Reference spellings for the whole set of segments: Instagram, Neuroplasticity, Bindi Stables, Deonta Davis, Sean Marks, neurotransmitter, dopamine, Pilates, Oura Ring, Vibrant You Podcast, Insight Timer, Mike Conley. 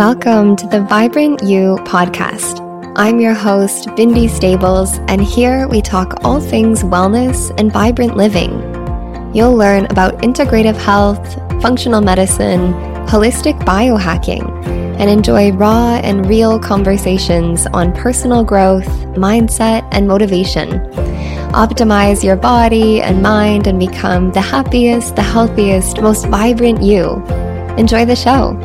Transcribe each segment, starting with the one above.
Welcome to the Vibrant You Podcast. I'm your host, Bindi Stables, and here we talk all things wellness and vibrant living. You'll learn about integrative health, functional medicine, holistic biohacking, and enjoy raw and real conversations on personal growth, mindset, and motivation. Optimize your body and mind and become the happiest, the healthiest, most vibrant you. Enjoy the show.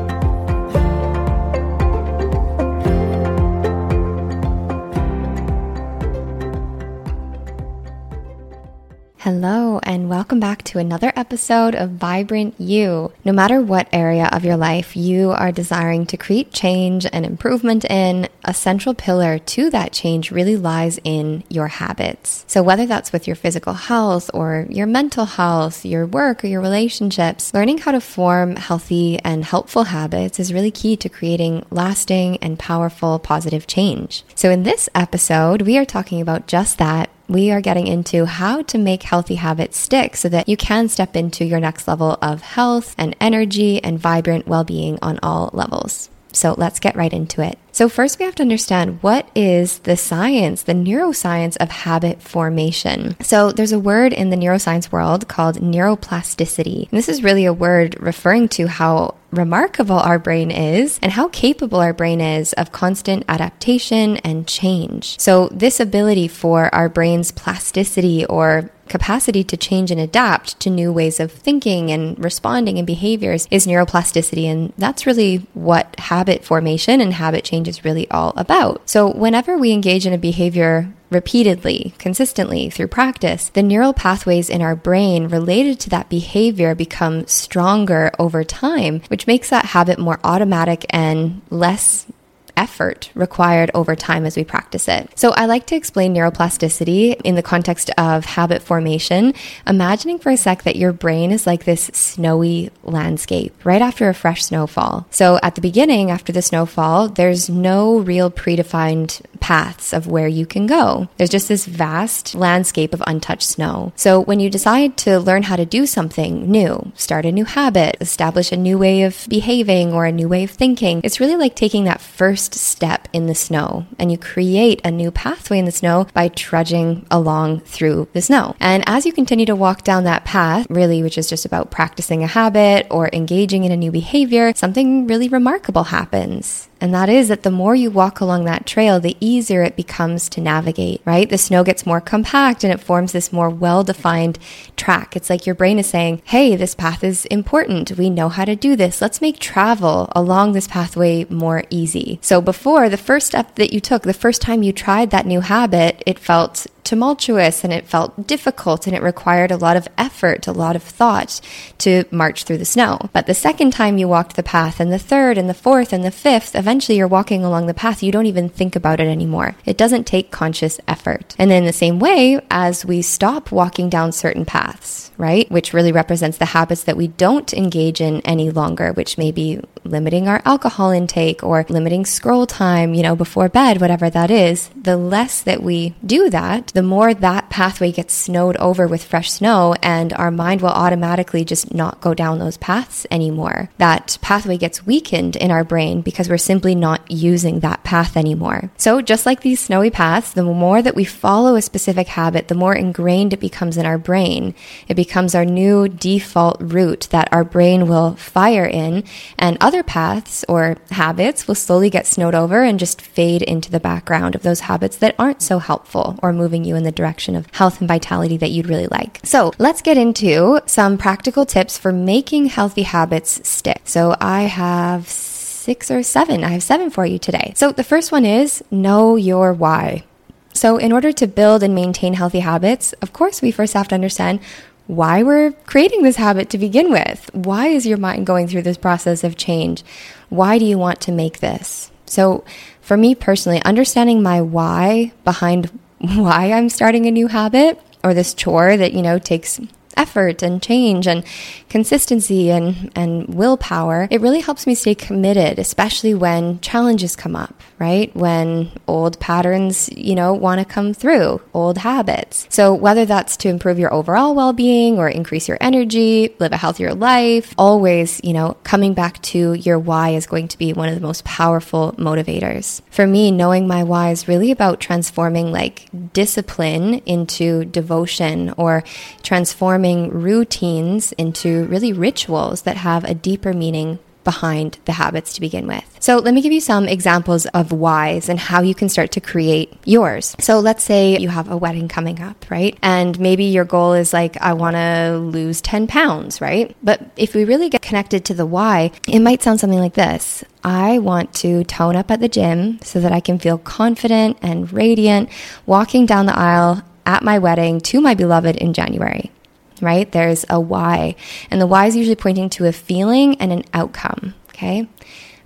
Hello, and welcome back to another episode of Vibrant You. No matter what area of your life you are desiring to create change and improvement in, a central pillar to that change really lies in your habits. So whether that's with your physical health or your mental health, your work or your relationships, learning how to form healthy and helpful habits is really key to creating lasting and powerful positive change. So in this episode, we are talking about just that. We are getting into how to make healthy habits stick so that you can step into your next level of health and energy and vibrant well-being on all levels. So let's get right into it. So first, we have to understand what is the science, the neuroscience of habit formation. So there's a word in the neuroscience world called neuroplasticity. And this is really a word referring to how remarkable our brain is and how capable our brain is of constant adaptation and change. So this ability for our brain's plasticity or capacity to change and adapt to new ways of thinking and responding and behaviors is neuroplasticity. And that's really what habit formation and habit change is really all about. So whenever we engage in a behavior repeatedly, consistently through practice, the neural pathways in our brain related to that behavior become stronger over time, which makes that habit more automatic and less effort required over time as we practice it. So I like to explain neuroplasticity in the context of habit formation, imagining for a sec that your brain is like this snowy landscape right after a fresh snowfall. So at the beginning, after the snowfall, there's no real predefined paths of where you can go. There's just this vast landscape of untouched snow. So when you decide to learn how to do something new, start a new habit, establish a new way of behaving or a new way of thinking, it's really like taking that first step in the snow, and you create a new pathway in the snow by trudging along through the snow. And as you continue to walk down that path, really, which is just about practicing a habit or engaging in a new behavior, something really remarkable happens. And that is that the more you walk along that trail, the easier it becomes to navigate, right? The snow gets more compact and it forms this more well-defined track. It's like your brain is saying, hey, this path is important. We know how to do this. Let's make travel along this pathway more easy. So before, the first step that you took, the first time you tried that new habit, it felt tumultuous and it felt difficult and it required a lot of effort, a lot of thought to march through the snow. But the second time you walked the path, and the third and the fourth and the fifth, eventually you're walking along the path. You don't even think about it anymore. It doesn't take conscious effort. And in the same way, as we stop walking down certain paths, right, which really represents the habits that we don't engage in any longer, which may be limiting our alcohol intake or limiting scroll time, before bed, whatever that is, the less that we do that, the more that pathway gets snowed over with fresh snow, and our mind will automatically just not go down those paths anymore. That pathway gets weakened in our brain because we're simply not using that path anymore. So just like these snowy paths, the more that we follow a specific habit, the more ingrained it becomes in our brain. It becomes our new default route that our brain will fire in, and other paths or habits will slowly get snowed over and just fade into the background of those habits that aren't so helpful or moving you in the direction of health and vitality that you'd really like. So let's get into some practical tips for making healthy habits stick. So I have 6 or 7. I have 7 for you today. So the first one is know your why. So in order to build and maintain healthy habits, of course, we first have to understand why we're creating this habit to begin with. Why is your mind going through this process of change? Why do you want to make this? So for me personally, understanding my why behind why I'm starting a new habit or this chore that, takes effort and change and consistency and willpower, it really helps me stay committed, especially when challenges come up, right? When old patterns, want to come through, old habits. So whether that's to improve your overall well-being or increase your energy, live a healthier life, always, coming back to your why is going to be one of the most powerful motivators. For me, knowing my why is really about transforming discipline into devotion, or transforming routines into really rituals that have a deeper meaning behind the habits to begin with. So let me give you some examples of whys and how you can start to create yours. So let's say you have a wedding coming up, right? And maybe your goal is I want to lose 10 pounds, right? But if we really get connected to the why, it might sound something like this. I want to tone up at the gym so that I can feel confident and radiant walking down the aisle at my wedding to my beloved in January. Right? There's a why. And the why is usually pointing to a feeling and an outcome. Okay.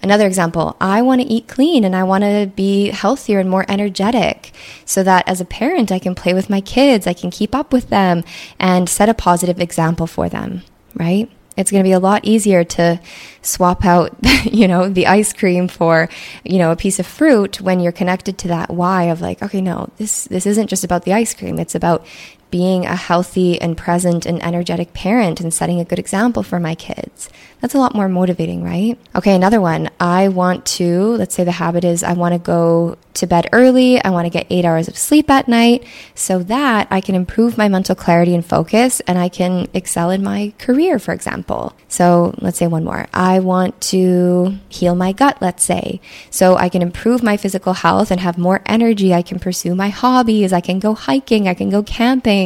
Another example, I want to eat clean and I want to be healthier and more energetic so that as a parent, I can play with my kids, I can keep up with them and set a positive example for them. Right? It's going to be a lot easier to swap out, the ice cream for, a piece of fruit when you're connected to that why of okay, no, this isn't just about the ice cream. It's about being a healthy and present and energetic parent and setting a good example for my kids. That's a lot more motivating, right? Okay, another one. Let's say the habit is I want to go to bed early. I want to get 8 hours of sleep at night so that I can improve my mental clarity and focus and I can excel in my career, for example. So let's say one more. I want to heal my gut, let's say, so I can improve my physical health and have more energy. I can pursue my hobbies. I can go hiking. I can go camping.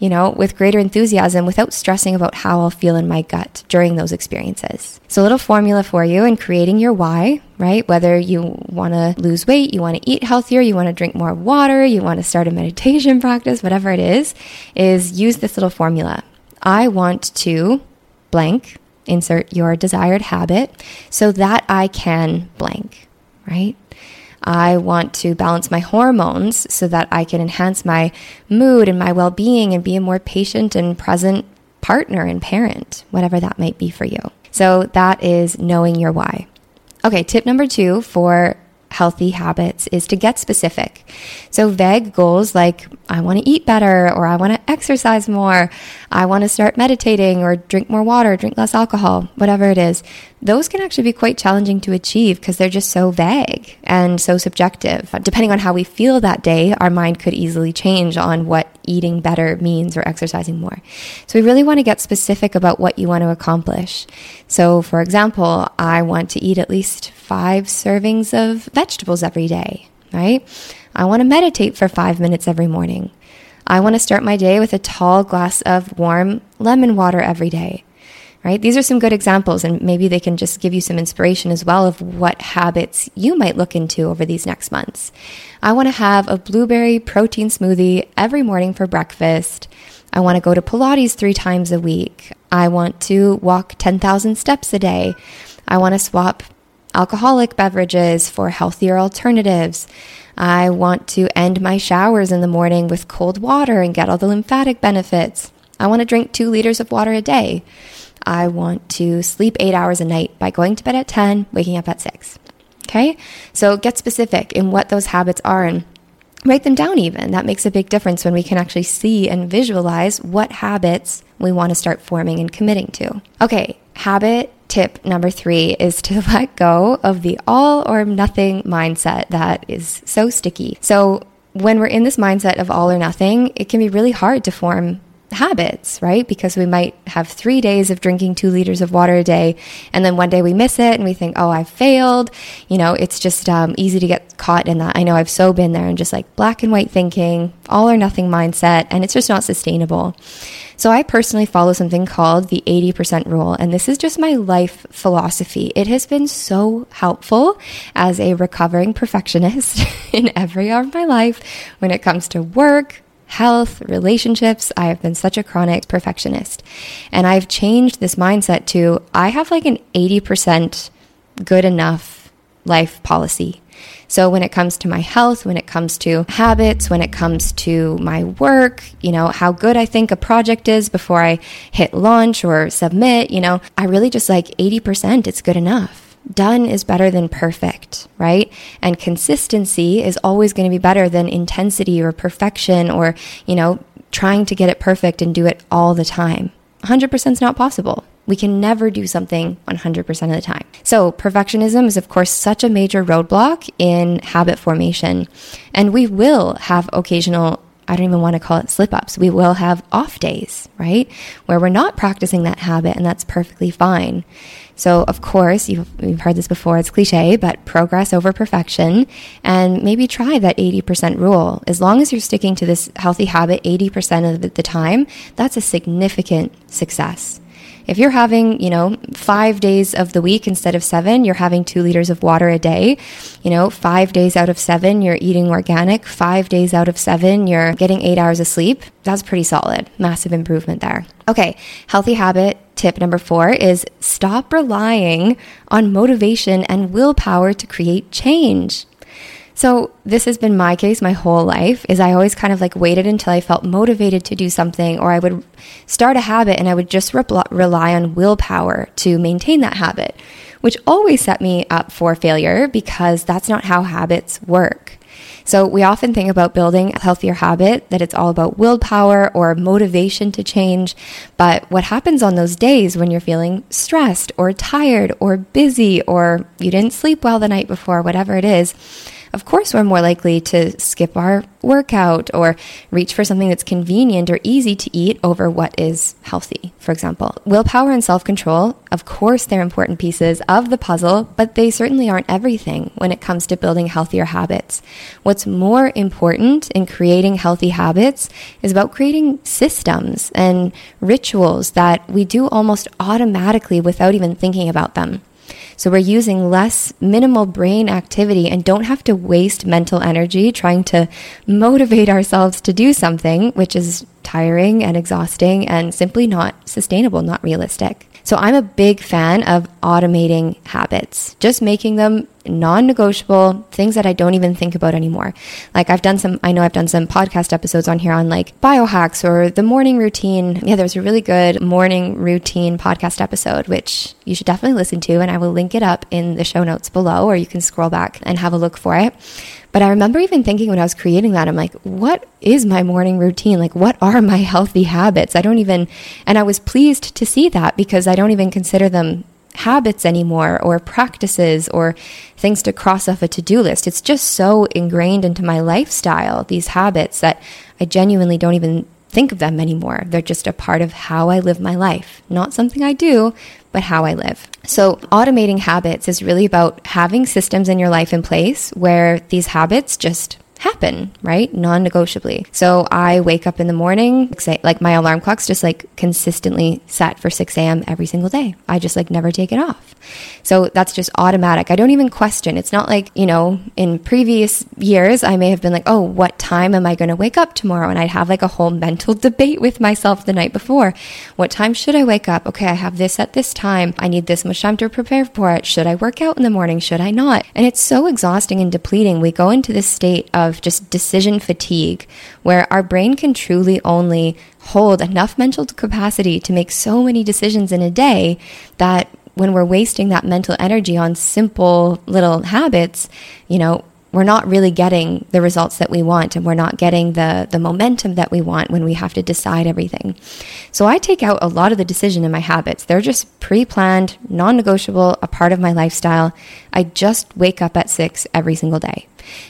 With greater enthusiasm without stressing about how I'll feel in my gut during those experiences. So a little formula for you in creating your why, right? Whether you want to lose weight, you want to eat healthier, you want to drink more water, you want to start a meditation practice, whatever it is use this little formula. I want to blank, insert your desired habit so that I can blank, right? I want to balance my hormones so that I can enhance my mood and my well-being and be a more patient and present partner and parent, whatever that might be for you. So that is knowing your why. Okay, tip number 2 for healthy habits is to get specific. So vague goals like I want to eat better, or I want to exercise more, I want to start meditating or drink more water, drink less alcohol, whatever it is, those can actually be quite challenging to achieve because they're just so vague and so subjective. Depending on how we feel that day, our mind could easily change on what eating better means or exercising more. So we really want to get specific about what you want to accomplish. So for example, I want to eat at least 5 servings of vegetables every day, right? I want to meditate for 5 minutes every morning. I want to start my day with a tall glass of warm lemon water every day, right? These are some good examples, and maybe they can just give you some inspiration as well of what habits you might look into over these next months. I want to have a blueberry protein smoothie every morning for breakfast. I want to go to Pilates 3 times a week. I want to walk 10,000 steps a day. I want to swap alcoholic beverages for healthier alternatives. I want to end my showers in the morning with cold water and get all the lymphatic benefits. I want to drink 2 liters of water a day. I want to sleep 8 hours a night by going to bed at 10, waking up at 6. Okay? So get specific in what those habits are and write them down even. That makes a big difference when we can actually see and visualize what habits we want to start forming and committing to. Okay, habit tip number 3 is to let go of the all or nothing mindset that is so sticky. So when we're in this mindset of all or nothing, it can be really hard to form habits, right? Because we might have 3 days of drinking 2 liters of water a day, and then one day we miss it and we think, oh, I failed. It's just easy to get caught in that. I know I've so been there, and just black and white thinking, all or nothing mindset, and it's just not sustainable. So I personally follow something called the 80% rule, and this is just my life philosophy. It has been so helpful as a recovering perfectionist in every hour of my life when it comes to work, health, relationships. I have been such a chronic perfectionist, and I've changed this mindset to I have an 80% good enough life policy. So when it comes to my health, when it comes to habits, when it comes to my work, you know, how good I think a project is before I hit launch or submit, you know, I really just like 80%, it's good enough. Done is better than perfect, right? And consistency is always going to be better than intensity or perfection or, you know, trying to get it perfect and do it all the time. 100% is not possible. We can never do something 100% of the time. So perfectionism is, of course, such a major roadblock in habit formation. And we will have occasional, I don't even want to call it slip-ups. We will have off days, right? Where we're not practicing that habit, and that's perfectly fine. So of course, you've heard this before, it's cliche, but progress over perfection, and maybe try that 80% rule. As long as you're sticking to this healthy habit 80% of the time, that's a significant success. If you're having, you know, 5 days of the week instead of 7, you're having 2 liters of water a day, you know, 5 days out of 7, you're eating organic, 5 days out of 7, you're getting 8 hours of sleep. That's pretty solid. Massive improvement there. Okay. Healthy habit tip number 4 is stop relying on motivation and willpower to create change. So this has been my case my whole life, is I always kind of like waited until I felt motivated to do something, or I would start a habit and I would just rely on willpower to maintain that habit, which always set me up for failure because that's not how habits work. So we often think about building a healthier habit, that it's all about willpower or motivation to change. But what happens on those days when you're feeling stressed or tired or busy, or you didn't sleep well the night before, whatever it is, of course, we're more likely to skip our workout or reach for something that's convenient or easy to eat over what is healthy, for example. Willpower and self-control, of course, they're important pieces of the puzzle, but they certainly aren't everything when it comes to building healthier habits. What's more important in creating healthy habits is about creating systems and rituals that we do almost automatically without even thinking about them. So we're using less minimal brain activity and don't have to waste mental energy trying to motivate ourselves to do something, which is tiring and exhausting and simply not sustainable, not realistic. So I'm a big fan of automating habits, just making them non-negotiable, things that I don't even think about anymore. Like I've done some podcast episodes on here on like biohacks or the morning routine. Yeah, there's a really good morning routine podcast episode, which you should definitely listen to. And I will link it up in the show notes below, or you can scroll back and have a look for it. But I remember even thinking when I was creating that, I'm like, what is my morning routine? Like, what are my healthy habits? And I was pleased to see that, because I don't even consider them habits anymore, or practices, or things to cross off a to-do list. It's just so ingrained into my lifestyle, these habits, that I genuinely don't even think of them anymore. They're just a part of how I live my life. Not something I do, but how I live. So automating habits is really about having systems in your life in place where these habits just happen, right? Non-negotiably. So I wake up in the morning, like my alarm clock's just like consistently set for 6 a.m. every single day. I just like never take it off. So that's just automatic. I don't even question. It's not like, you know, in previous years, I may have been like, oh, what time am I going to wake up tomorrow? And I'd have like a whole mental debate with myself the night before. What time should I wake up? Okay, I have this at this time. I need this much time to prepare for it. Should I work out in the morning? Should I not? And it's so exhausting and depleting. We go into this state of just decision fatigue, where our brain can truly only hold enough mental capacity to make so many decisions in a day that when we're wasting that mental energy on simple little habits, you know, we're not really getting the results that we want, and we're not getting the momentum that we want when we have to decide everything. So I take out a lot of the decision in my habits. They're just pre-planned, non-negotiable, a part of my lifestyle. I just wake up at 6 every single day.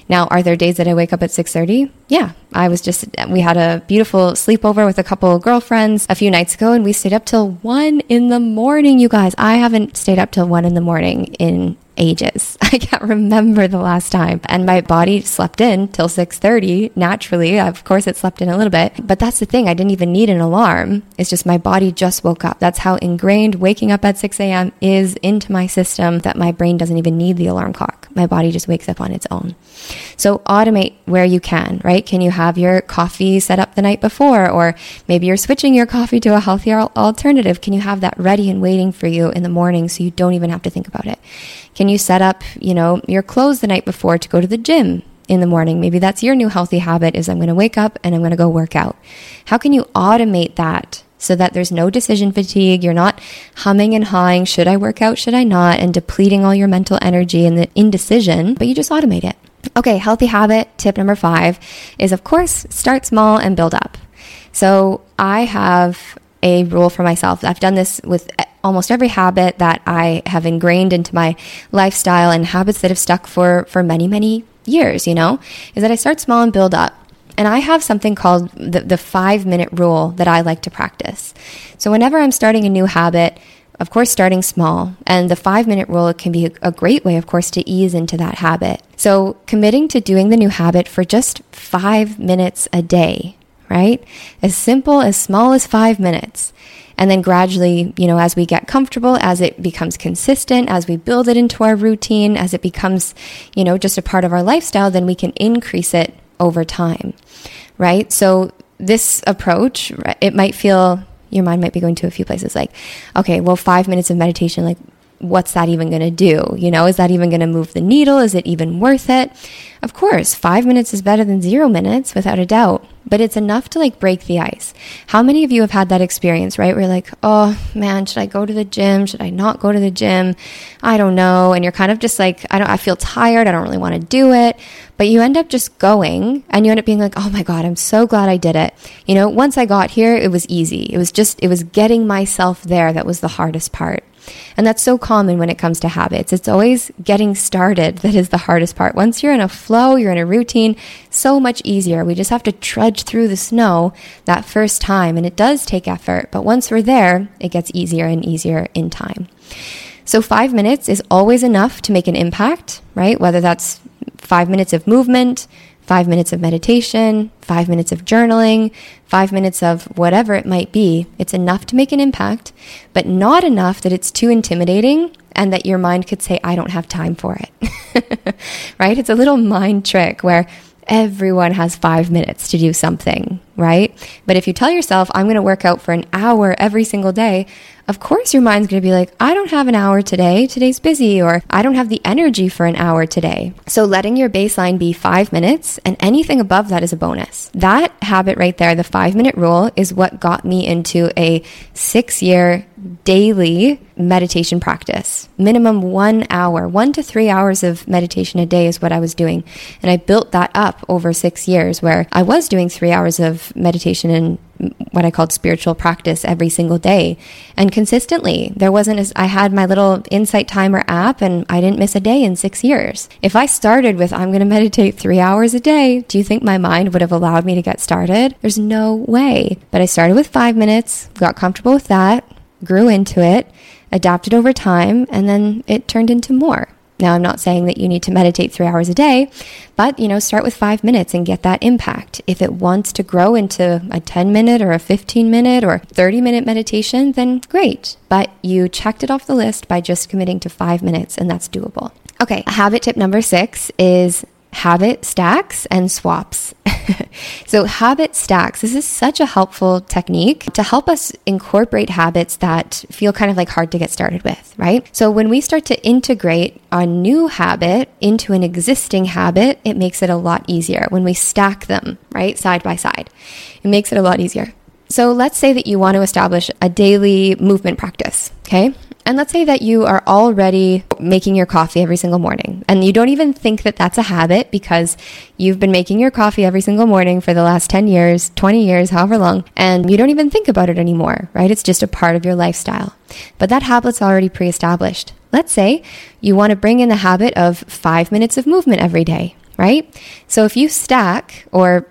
Now, are there days that I wake up at 6:30? Yeah, we had a beautiful sleepover with a couple girlfriends a few nights ago, and we stayed up till 1 in the morning, you guys. I haven't stayed up till 1 in the morning in ages. I can't remember the last time. And my body slept in till 6:30 naturally. Of course, it slept in a little bit, but that's the thing. I didn't even need an alarm. It's just my body just woke up. That's how ingrained waking up at 6 a.m. is into my system, that my brain doesn't even need the alarm clock. my body just wakes up on its own. So automate where you can, right? Can you have your coffee set up the night before? Or maybe you're switching your coffee to a healthier alternative. Can you have that ready and waiting for you in the morning so you don't even have to think about it? Can you set up, your clothes the night before to go to the gym in the morning? Maybe that's your new healthy habit, is I'm going to wake up and I'm going to go work out. How can you automate that so that there's no decision fatigue? You're not humming and hawing, should I work out, should I not, and depleting all your mental energy and the indecision, but you just automate it. Okay, healthy habit tip number 5 is, of course, start small and build up. So I have a rule for myself. I've done this with almost every habit that I have ingrained into my lifestyle and habits that have stuck for many, many years, is that I start small and build up. And I have something called the 5-minute rule that I like to practice. So whenever I'm starting a new habit, of course, starting small, and the 5-minute rule can be a great way, of course, to ease into that habit. So committing to doing the new habit for just 5 minutes a day, right? As simple, as small as 5 minutes. And then gradually, as we get comfortable, as it becomes consistent, as we build it into our routine, as it becomes, just a part of our lifestyle, then we can increase it over time, right? So this approach, it might feel, your mind might be going to a few places like, okay, well, 5 minutes of meditation, like, what's that even going to do? Is that even going to move the needle? Is it even worth it? Of course, 5 minutes is better than 0 minutes, without a doubt. But it's enough to break the ice. How many of you have had that experience, right? Where you're like, oh man, should I go to the gym? Should I not go to the gym? I don't know. And you're kind of just like, I feel tired. I don't really want to do it. But you end up just going, and you end up being like, oh my God, I'm so glad I did it. Once I got here, it was easy. It was getting myself there that was the hardest part. And that's so common when it comes to habits. It's always getting started that is the hardest part. Once you're in a flow, you're in a routine, so much easier. We just have to trudge through the snow that first time, and it does take effort. But once we're there, it gets easier and easier in time. So 5 minutes is always enough to make an impact, right? Whether that's 5 minutes of movement, 5 minutes of meditation, 5 minutes of journaling, 5 minutes of whatever it might be, it's enough to make an impact, but not enough that it's too intimidating and that your mind could say, I don't have time for it, right? It's a little mind trick where everyone has 5 minutes to do something, right? But if you tell yourself, I'm going to work out for an hour every single day, of course your mind's going to be like, I don't have an hour today, today's busy, or I don't have the energy for an hour today. So letting your baseline be 5 minutes, and anything above that is a bonus. That habit right there, the 5-minute rule, is what got me into a 6-year daily meditation practice. Minimum 1 hour, 1 to 3 hours of meditation a day is what I was doing. And I built that up over 6 years, where I was doing 3 hours of meditation and what I called spiritual practice every single day. And consistently, I had my little Insight Timer app, and I didn't miss a day in 6 years. If I started with, I'm going to meditate 3 hours a day, do you think my mind would have allowed me to get started? There's no way. But I started with 5 minutes, got comfortable with that, grew into it, adapted over time, and then it turned into more. Now, I'm not saying that you need to meditate 3 hours a day, but, start with 5 minutes and get that impact. If it wants to grow into a 10-minute or a 15-minute or 30-minute meditation, then great. But you checked it off the list by just committing to 5 minutes, and that's doable. Okay, habit tip number 6 is habit stacks and swaps. So habit stacks, this is such a helpful technique to help us incorporate habits that feel kind of hard to get started with, right? So when we start to integrate our new habit into an existing habit, it makes it a lot easier when we stack them, right? Side by side, it makes it a lot easier. So let's say that you want to establish a daily movement practice, okay? And let's say that you are already making your coffee every single morning, and you don't even think that that's a habit because you've been making your coffee every single morning for the last 10 years, 20 years, however long, and you don't even think about it anymore, right? It's just a part of your lifestyle. But that habit's already pre-established. Let's say you want to bring in the habit of 5 minutes of movement every day, right? So if you stack or,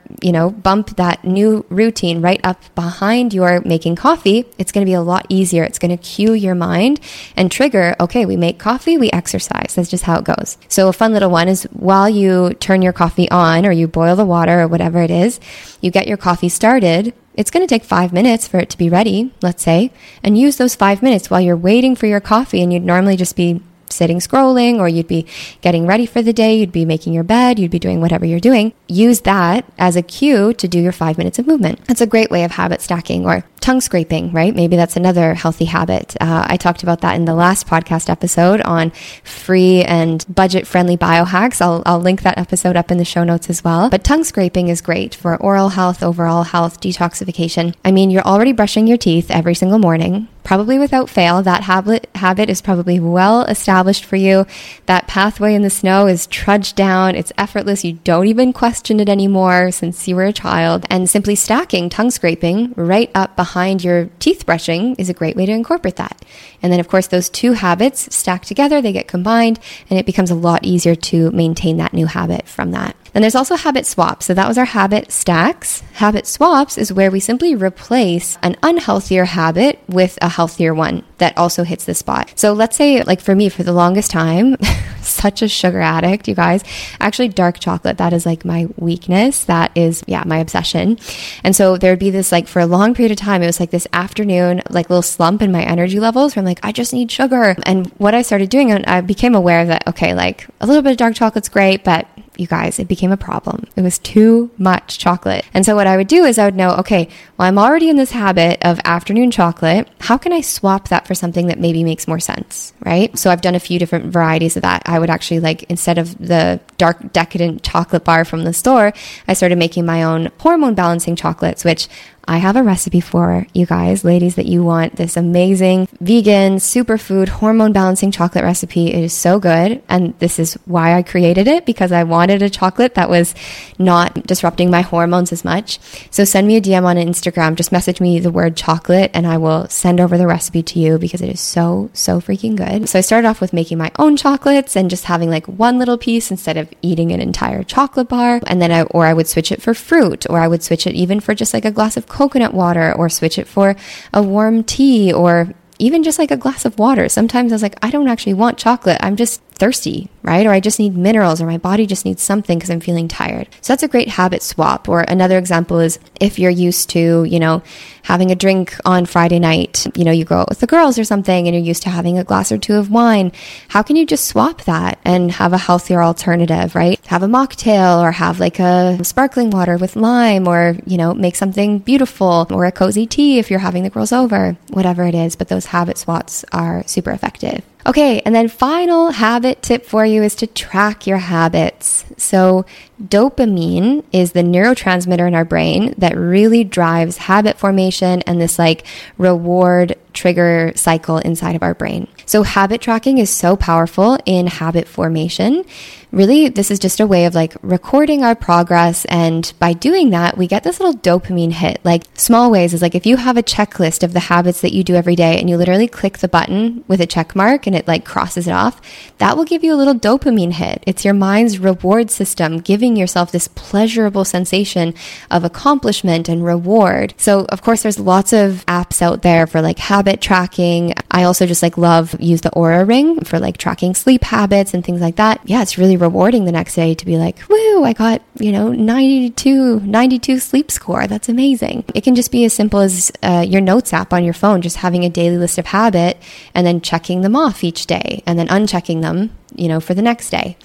bump that new routine right up behind your making coffee, it's going to be a lot easier. It's going to cue your mind and trigger, okay, we make coffee, we exercise. That's just how it goes. So a fun little one is, while you turn your coffee on or you boil the water or whatever it is, you get your coffee started. It's going to take 5 minutes for it to be ready, let's say, and use those 5 minutes while you're waiting for your coffee, and you'd normally just be sitting scrolling, or you'd be getting ready for the day, you'd be making your bed, you'd be doing whatever you're doing. Use that as a cue to do your 5 minutes of movement. That's a great way of habit stacking. Or tongue scraping, right? Maybe that's another healthy habit. I talked about that in the last podcast episode on free and budget-friendly biohacks. I'll link that episode up in the show notes as well. But tongue scraping is great for oral health, overall health, detoxification. I mean, you're already brushing your teeth every single morning, probably without fail. That habit is probably well established for you. That pathway in the snow is trudged down. It's effortless. You don't even question it anymore since you were a child. And simply stacking tongue scraping right up behind your teeth brushing is a great way to incorporate that. And then, of course, those two habits stack together, they get combined, and it becomes a lot easier to maintain that new habit from that. Then there's also habit swaps. So that was our habit stacks. Habit swaps is where we simply replace an unhealthier habit with a healthier one that also hits the spot. So let's say, like for me, for the longest time, such a sugar addict, you guys, actually dark chocolate, that is like my weakness. That is, my obsession. And so there'd be this, like, for a long period of time, it was like this afternoon, like little slump in my energy levels where I'm like, I just need sugar. And what I started doing, I became aware that, okay, like a little bit of dark chocolate's great, but you guys, it became a problem. It was too much chocolate. And so what I would do is I would know, okay, well, I'm already in this habit of afternoon chocolate. How can I swap that for something that maybe makes more sense, right? So I've done a few different varieties of that. I would actually, like, instead of the dark decadent chocolate bar from the store, I started making my own hormone balancing chocolates, which I have a recipe for you guys, ladies, that you want this amazing vegan superfood hormone balancing chocolate recipe. It is so good. And this is why I created it, because I wanted a chocolate that was not disrupting my hormones as much. So send me a DM on Instagram, just message me the word chocolate, and I will send over the recipe to you, because it is so, so freaking good. So I started off with making my own chocolates and just having like one little piece instead of eating an entire chocolate bar. And then I would switch it for fruit, or I would switch it even for just like a glass of coconut water, or switch it for a warm tea, or even just like a glass of water. Sometimes I was like, I don't actually want chocolate. I'm just thirsty, right? Or I just need minerals, or my body just needs something because I'm feeling tired. So that's a great habit swap. Or another example is if you're used to, having a drink on Friday night, you go out with the girls or something, and you're used to having a glass or two of wine. How can you just swap that and have a healthier alternative, right? Have a mocktail, or have like a sparkling water with lime, or, make something beautiful, or a cozy tea if you're having the girls over, whatever it is. But those habit swaps are super effective. Okay, and then final habit tip for you is to track your habits. So dopamine is the neurotransmitter in our brain that really drives habit formation and this like reward trigger cycle inside of our brain. So habit tracking is so powerful in habit formation. Really, this is just a way of like recording our progress. And by doing that, we get this little dopamine hit. Like small ways is like if you have a checklist of the habits that you do every day and you literally click the button with a check mark and it like crosses it off, that will give you a little dopamine hit. It's your mind's reward system giving yourself this pleasurable sensation of accomplishment and reward. So of course, there's lots of apps out there for like habit tracking. I also just like use the Oura Ring for like tracking sleep habits and things like that. Yeah, it's really rewarding the next day to be like, woo, I got, 92 sleep score. That's amazing. It can just be as simple as your notes app on your phone, just having a daily list of habit and then checking them off each day and then unchecking them, for the next day.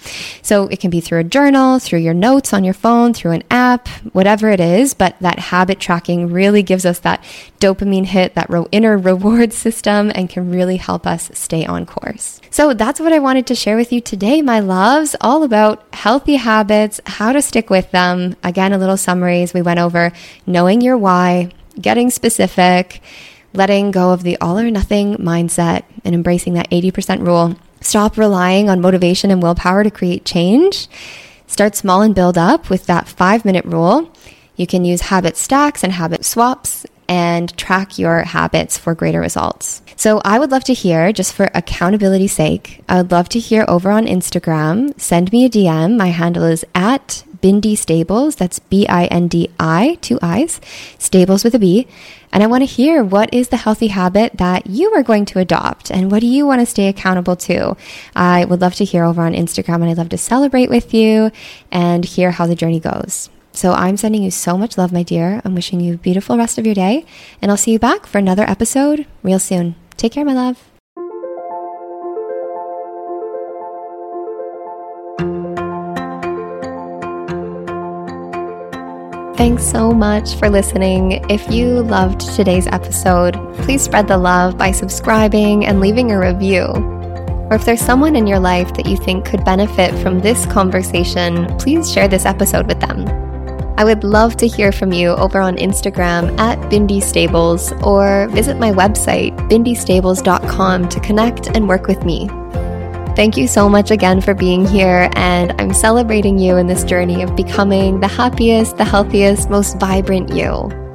So it can be through a journal, through your notes on your phone, through an app, whatever it is. But that habit tracking really gives us that dopamine hit, that inner reward system, and can really help us stay on course. So that's what I wanted to share with you today, my loves, all about healthy habits, how to stick with them. Again, a little summary as we went over: knowing your why, getting specific, letting go of the all or nothing mindset and embracing that 80% rule. Stop relying on motivation and willpower to create change. Start small and build up with that 5-minute rule. You can use habit stacks and habit swaps and track your habits for greater results. So I would love to hear, just for accountability's sake, I would love to hear over on Instagram. Send me a DM. My handle is at Bindi Stables. That's B-I-N-D-I, 2 I's, Stables with a B. And I want to hear, what is the healthy habit that you are going to adopt? And what do you want to stay accountable to? I would love to hear over on Instagram, and I'd love to celebrate with you and hear how the journey goes. So I'm sending you so much love, my dear. I'm wishing you a beautiful rest of your day, and I'll see you back for another episode real soon. Take care, my love. Thanks so much for listening. If you loved today's episode, please spread the love by subscribing and leaving a review. Or if there's someone in your life that you think could benefit from this conversation, please share this episode with them. I would love to hear from you over on Instagram at Bindi Stables, or visit my website, bindistables.com, to connect and work with me. Thank you so much again for being here, and I'm celebrating you in this journey of becoming the happiest, the healthiest, most vibrant you.